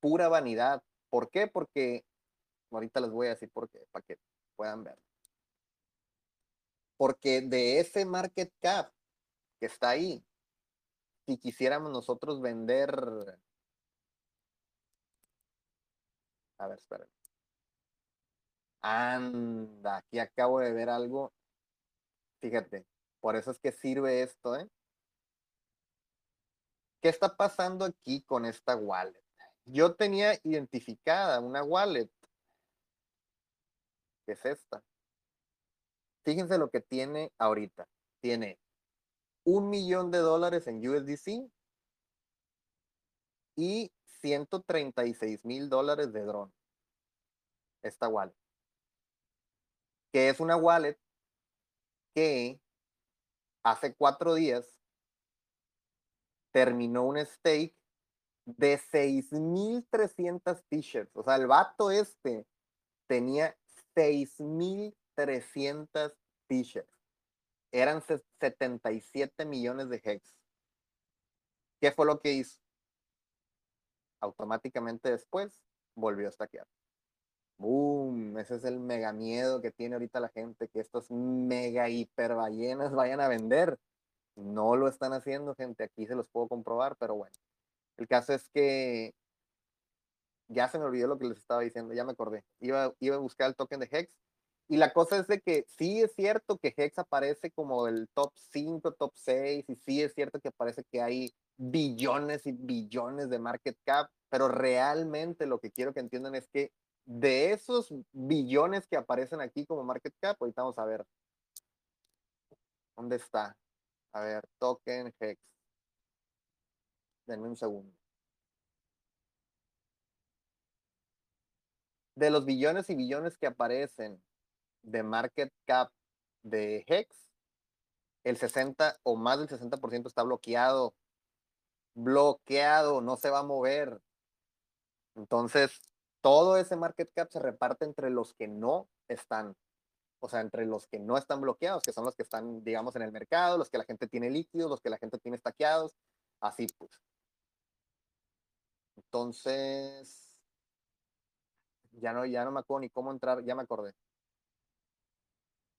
pura vanidad. ¿Por qué? Porque, ahorita les voy a decir por qué, para que puedan ver. Porque de ese market cap que está ahí, si quisiéramos nosotros vender... A ver, espérenme. Anda, aquí acabo de ver algo. Fíjate, por eso es que sirve esto, ¿eh? ¿Qué está pasando aquí con esta wallet? Yo tenía identificada una wallet, que es esta. Fíjense lo que tiene ahorita. Tiene un millón de dólares en U S D C y ciento treinta y seis mil dólares de Drone. Esta wallet. Que es una wallet que hace cuatro días terminó un stake de seis mil trescientas T-Shares. O sea, el vato este tenía seis mil trescientas T-Shares. Eran setenta y siete millones de Hex. ¿Qué fue lo que hizo? Automáticamente después volvió a stackear. ¡Boom! Ese es el mega miedo que tiene ahorita la gente, que estas mega hiper ballenas vayan a vender. No lo están haciendo, gente. Aquí se los puedo comprobar, pero bueno. El caso es que ya se me olvidó lo que les estaba diciendo. Ya me acordé. Iba, iba a buscar el token de Hex. Y la cosa es de que sí es cierto que Hex aparece como el top cinco, top seis, y sí es cierto que parece que hay billones y billones de market cap, pero realmente lo que quiero que entiendan es que de esos billones que aparecen aquí como market cap, ahorita vamos a ver. ¿Dónde está? A ver, token Hex. Denme un segundo. De los billones y billones que aparecen de market cap de Hex, el sesenta o más del sesenta por ciento está bloqueado. Bloqueado, no se va a mover. Entonces, todo ese market cap se reparte entre los que no están. O sea, entre los que no están bloqueados, que son los que están, digamos, en el mercado, los que la gente tiene líquidos, los que la gente tiene stackeados, así pues. Entonces, ya no, ya no me acuerdo ni cómo entrar, ya me acordé.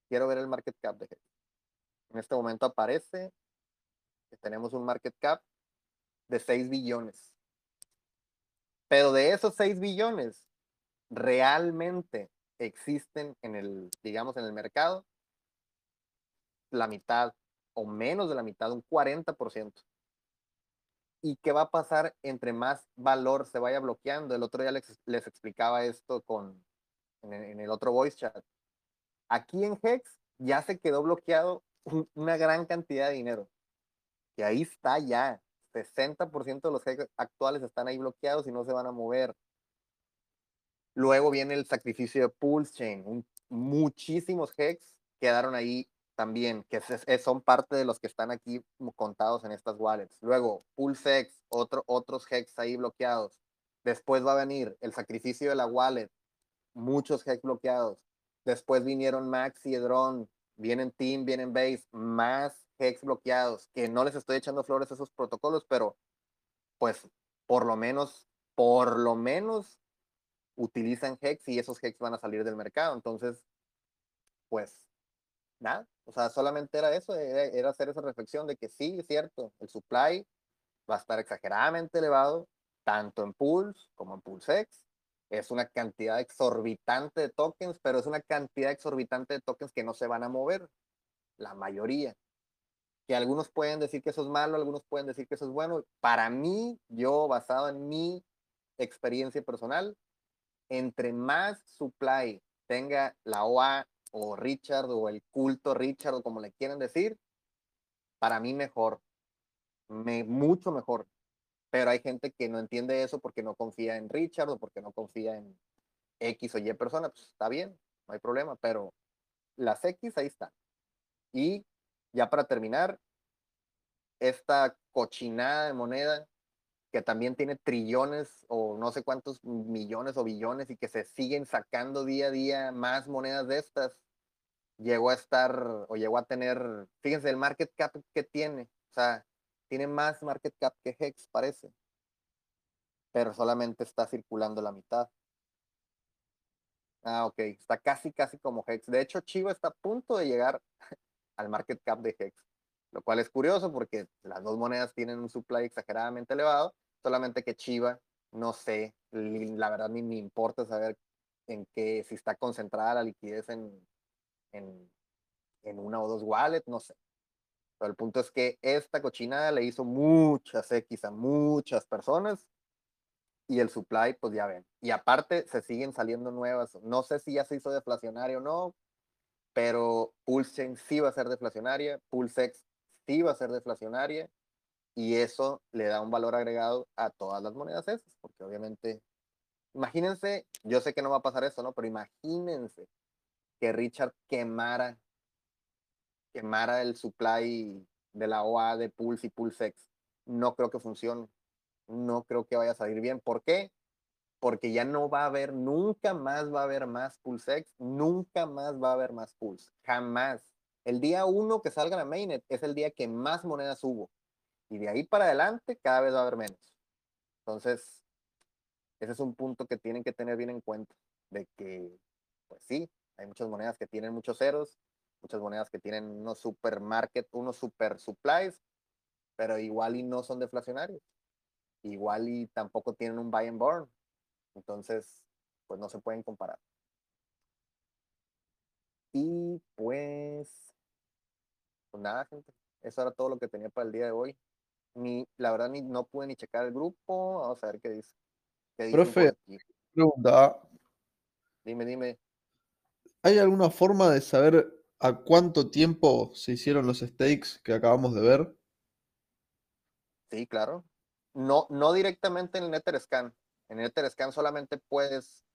Quiero ver el market cap de Hex. En este momento aparece que tenemos un market cap de seis billones. Pero de esos seis billones, realmente existen en el, digamos, en el mercado, la mitad o menos de la mitad, un cuarenta por ciento. ¿Y qué va a pasar entre más valor se vaya bloqueando? El otro día les, les explicaba esto con, en, en el otro voice chat. Aquí en Hex ya se quedó bloqueado una gran cantidad de dinero. Y ahí está ya. sesenta por ciento de los Hex actuales están ahí bloqueados y no se van a mover. Luego viene el sacrificio de PulseChain. Un, muchísimos Hex quedaron ahí también, que es, es, son parte de los que están aquí contados en estas wallets. Luego, PulseX, otro, otros Hex ahí bloqueados. Después va a venir el sacrificio de la wallet. Muchos Hex bloqueados. Después vinieron Maxi, Drone, vienen Team, vienen Base, más Hex bloqueados, que no les estoy echando flores a esos protocolos, pero pues por lo menos, por lo menos utilizan Hex y esos Hex van a salir del mercado. Entonces, pues nada, o sea, solamente era eso, era, era hacer esa reflexión de que sí, es cierto, el supply va a estar exageradamente elevado, tanto en Pulse como en PulseX. Es una cantidad exorbitante de tokens, pero es una cantidad exorbitante de tokens que no se van a mover, la mayoría. Que algunos pueden decir que eso es malo, algunos pueden decir que eso es bueno. Para mí, yo basado en mi experiencia personal, entre más supply tenga la O A o Richard o el culto Richard o como le quieran decir, para mí mejor, me, mucho mejor. Pero hay gente que no entiende eso porque no confía en Richard o porque no confía en X o Y persona. Pues está bien, no hay problema, pero las X ahí están. Y ya para terminar, esta cochinada de moneda que también tiene trillones o no sé cuántos millones o billones y que se siguen sacando día a día más monedas de estas, llegó a estar o llegó a tener, fíjense el market cap que tiene, o sea, tiene más market cap que Hex, parece. Pero solamente está circulando la mitad. Ah, ok. Está casi, casi como Hex. De hecho, Shiba está a punto de llegar al market cap de Hex. Lo cual es curioso porque las dos monedas tienen un supply exageradamente elevado. Solamente que Shiba, no sé, la verdad ni me importa saber en qué, si está concentrada la liquidez en, en, en una o dos wallets, no sé. Pero el punto es que esta cochinada le hizo muchas X a muchas personas y el supply, pues ya ven. Y aparte, se siguen saliendo nuevas. No sé si ya se hizo deflacionario o no, pero PulseChain sí va a ser deflacionaria, PulseX sí va a ser deflacionaria y eso le da un valor agregado a todas las monedas esas, porque obviamente, imagínense, yo sé que no va a pasar eso, ¿no? Pero imagínense que Richard quemara quemara el supply de la O A de Pulse y PulseX. No creo que funcione. No creo que vaya a salir bien. ¿Por qué? Porque ya no va a haber, nunca más va a haber más PulseX, nunca más va a haber más Pulse. Jamás. El día uno que salgan a Mainnet es el día que más monedas hubo. Y de ahí para adelante cada vez va a haber menos. Entonces, ese es un punto que tienen que tener bien en cuenta. De que, pues sí, hay muchas monedas que tienen muchos ceros, muchas monedas que tienen unos super market, unos super supplies, pero igual y no son deflacionarios. Igual y tampoco tienen un buy and burn. Entonces, pues no se pueden comparar. nada, gente, eso era todo lo que tenía para el día de hoy. Ni, la verdad, ni, no pude ni checar el grupo. Vamos a ver qué dice. ¿Qué Profe, pregunta. Dime, dime. ¿Hay alguna forma de saber a cuánto tiempo se hicieron los stakes que acabamos de ver? Sí, claro. No, no directamente en el EtherScan. En el EtherScan solamente puedes,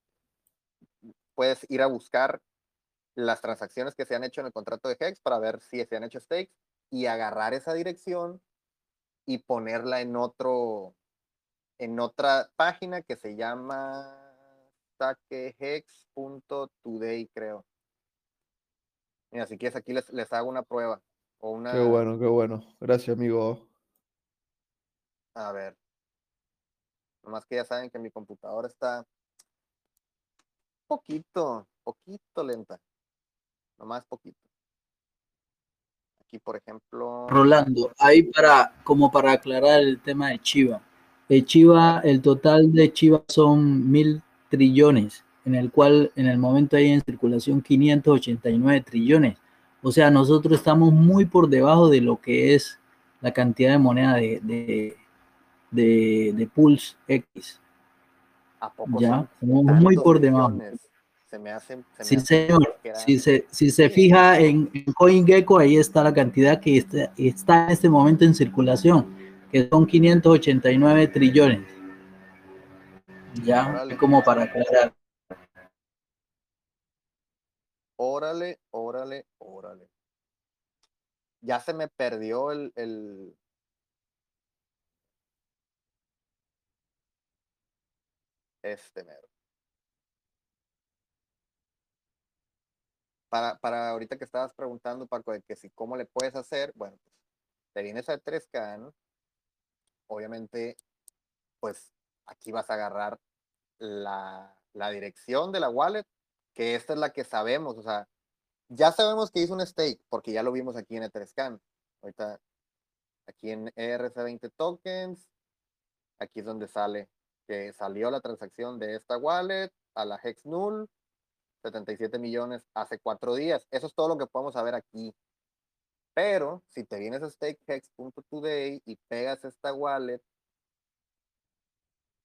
puedes ir a buscar las transacciones que se han hecho en el contrato de HEX para ver si se han hecho stakes y agarrar esa dirección y ponerla en otro, en otra página que se llama StakeHEX punto today, creo. Mira, si quieres aquí les, les hago una prueba. O una... Qué bueno, qué bueno. Gracias, amigo. A ver. Nomás que ya saben que mi computadora está poquito, poquito lenta. Nomás poquito. Aquí, por ejemplo... Rolando, ahí para, como para aclarar el tema de Shiba. El Shiba, el total de Shiba son mil trillones, en el cual en el momento hay en circulación quinientos ochenta y nueve trillones. O sea, nosotros estamos muy por debajo de lo que es la cantidad de moneda de, de, de, de PulseX. ¿A poco ya? Estamos muy por debajo. Se me hacen, se sí, me señor. Hacen... Si, se, si se fija en, en CoinGecko, ahí está la cantidad que está, está en este momento en circulación, que son quinientos ochenta y nueve trillones. Ya, órale, como para aclarar. Órale, órale, órale. Ya se me perdió el... el... este mero. Para, para ahorita que estabas preguntando, Paco, de que si cómo le puedes hacer, bueno, pues, te vienes al tres K, ¿no? Obviamente, pues, aquí vas a agarrar la, la dirección de la wallet, que esta es la que sabemos, o sea, ya sabemos que hizo un stake, porque ya lo vimos aquí en EtherScan. Ahorita, aquí en E R C veinte tokens, aquí es donde sale, que salió la transacción de esta wallet a la hex null, setenta y siete millones hace cuatro días. Eso es todo lo que podemos saber aquí. Pero si te vienes a stakehex punto today y pegas esta wallet,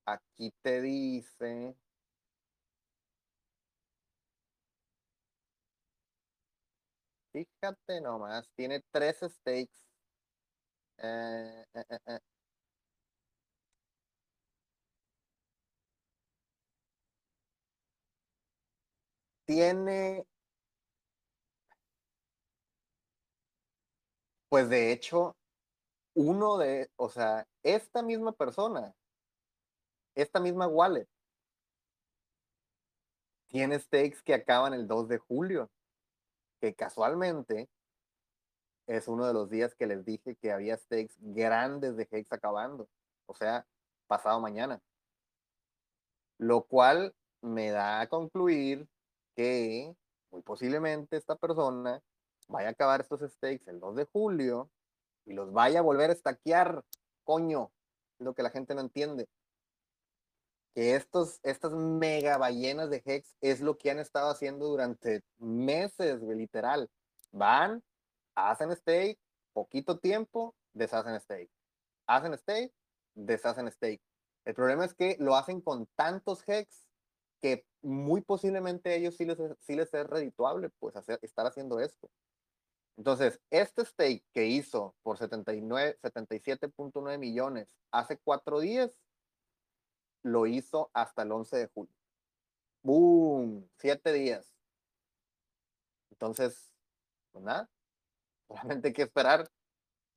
aquí te dice... Fíjate nomás, tiene tres stakes. Eh, eh, eh, eh. Tiene, pues de hecho, uno de, o sea, esta misma persona, esta misma wallet, tiene stakes que acaban el dos de julio, que casualmente es uno de los días que les dije que había stakes grandes de HEX acabando, o sea, pasado mañana, lo cual me da a concluir que muy posiblemente esta persona vaya a acabar estos stakes el dos de julio y los vaya a volver a stackear, coño, es lo que la gente no entiende. Que estos, estas mega ballenas de HEX es lo que han estado haciendo durante meses, literal. Van, hacen stake, poquito tiempo, deshacen stake. Hacen stake, deshacen stake. El problema es que lo hacen con tantos HEX que muy posiblemente a ellos sí les, sí les es redituable, pues, hacer, estar haciendo esto. Entonces, este stake que hizo por setenta y siete punto nueve millones hace cuatro días, lo hizo hasta el once de julio. ¡Boom! Siete días. Entonces, pues nada, solamente hay que esperar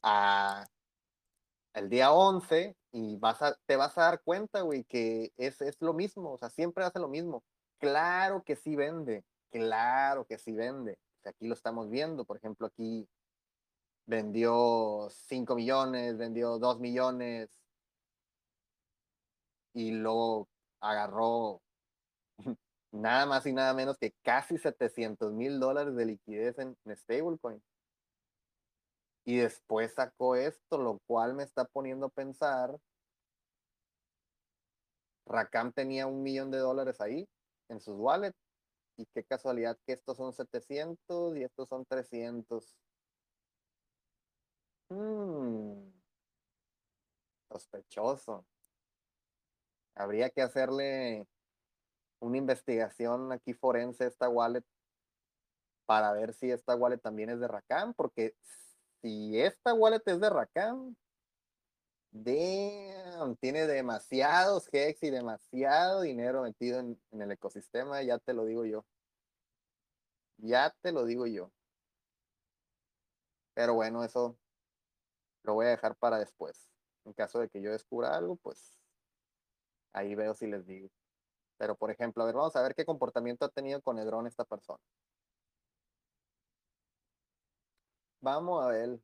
a el día once y vas a, te vas a dar cuenta, güey, que es, es lo mismo, o sea, siempre hace lo mismo. Claro que sí vende, claro que sí vende. Aquí lo estamos viendo, por ejemplo, aquí vendió cinco millones, vendió dos millones y luego agarró nada más y nada menos que casi setecientos mil dólares de liquidez en, en stablecoin. Y después sacó esto, lo cual me está poniendo a pensar. Rakham tenía un millón de dólares ahí, en sus wallets. Y qué casualidad que estos son setecientos y estos son trescientos. Mm, sospechoso. Habría que hacerle una investigación aquí forense a esta wallet para ver si esta wallet también es de Rakham, porque si esta wallet es de Rakham, damn, tiene demasiados hex y demasiado dinero metido en, en el ecosistema, ya te lo digo yo. Ya te lo digo yo. Pero bueno, eso lo voy a dejar para después. En caso de que yo descubra algo, pues ahí veo si les digo. Pero por ejemplo, a ver, vamos a ver qué comportamiento ha tenido con el dron esta persona. Vamos a ver.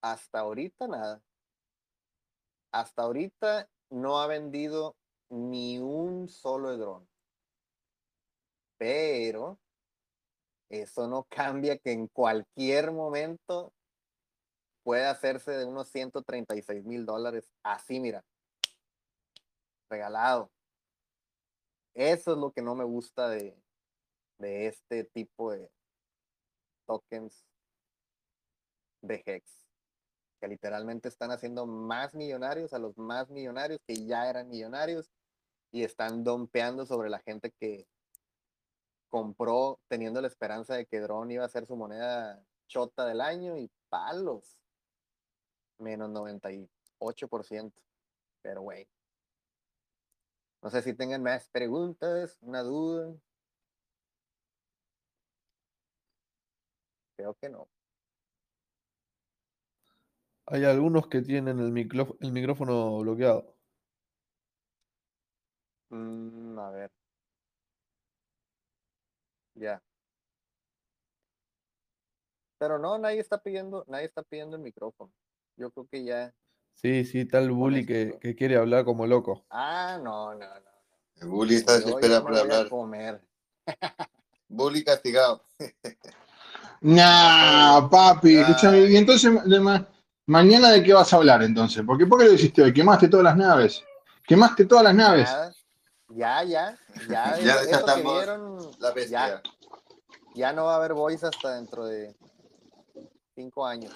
Hasta ahorita nada. Hasta ahorita no ha vendido ni un solo dron. Pero eso no cambia que en cualquier momento puede hacerse de unos ciento treinta y seis mil dólares. Así, mira. Regalado. Eso es lo que no me gusta de, de este tipo de tokens de Hex, que literalmente están haciendo más millonarios a los más millonarios que ya eran millonarios y están dompeando sobre la gente que compró teniendo la esperanza de que Drone iba a ser su moneda chota del año y palos, menos noventa y ocho por ciento. Pero güey, no sé si tengan más preguntas, una duda. Creo que no. Hay algunos que tienen el, micro, el micrófono bloqueado. Mm, a ver. Ya. Pero no, nadie está pidiendo, nadie está pidiendo el micrófono. Yo creo que ya. Sí, sí, tal bully que, que quiere hablar como loco. Ah, no, no, no. El bully está desesperado para hablar. A comer. Bully castigado. Nah, papi, escúchame. Y entonces, además, ¿mañana de qué vas a hablar entonces? Porque ¿por qué lo hiciste hoy? Quemaste todas las naves. Quemaste todas las naves. Ya, ya, ya. Ya desatamos la bestia. Ya, ya no va a haber voice hasta dentro de cinco años.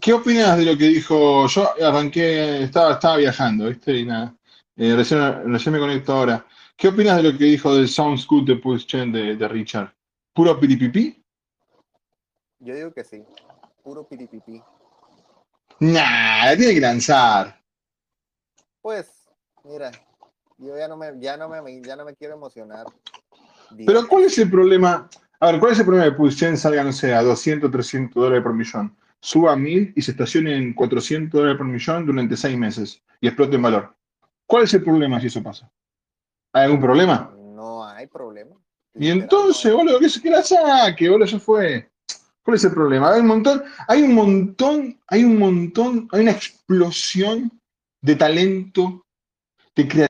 ¿Qué opinas de lo que dijo? Yo arranqué, estaba, estaba viajando, ¿viste? Y nada. Eh, recién, recién me conecto ahora. ¿Qué opinas de lo que dijo del Sound School de PulseChain de, de Richard? ¿Puro piripipí? Yo digo que sí. Puro piripipí. Nah, la tiene que lanzar. Pues, mira, yo ya no me, ya no me, ya no me quiero emocionar. Digo. Pero ¿cuál es el problema? A ver, ¿cuál es el problema de PulseChain salga, no sé, a doscientos, trescientos dólares por millón? Suba a mil y se estacione en cuatrocientos dólares por millón durante seis meses y explote en valor. ¿Cuál es el problema si eso pasa? ¿Hay algún problema? No hay problema. Y entonces, boludo, ¿qué se la saque? Boludo, ya fue. ¿Cuál es el problema? Hay un montón, hay un montón, hay un montón, hay una explosión de talento, de creatividad.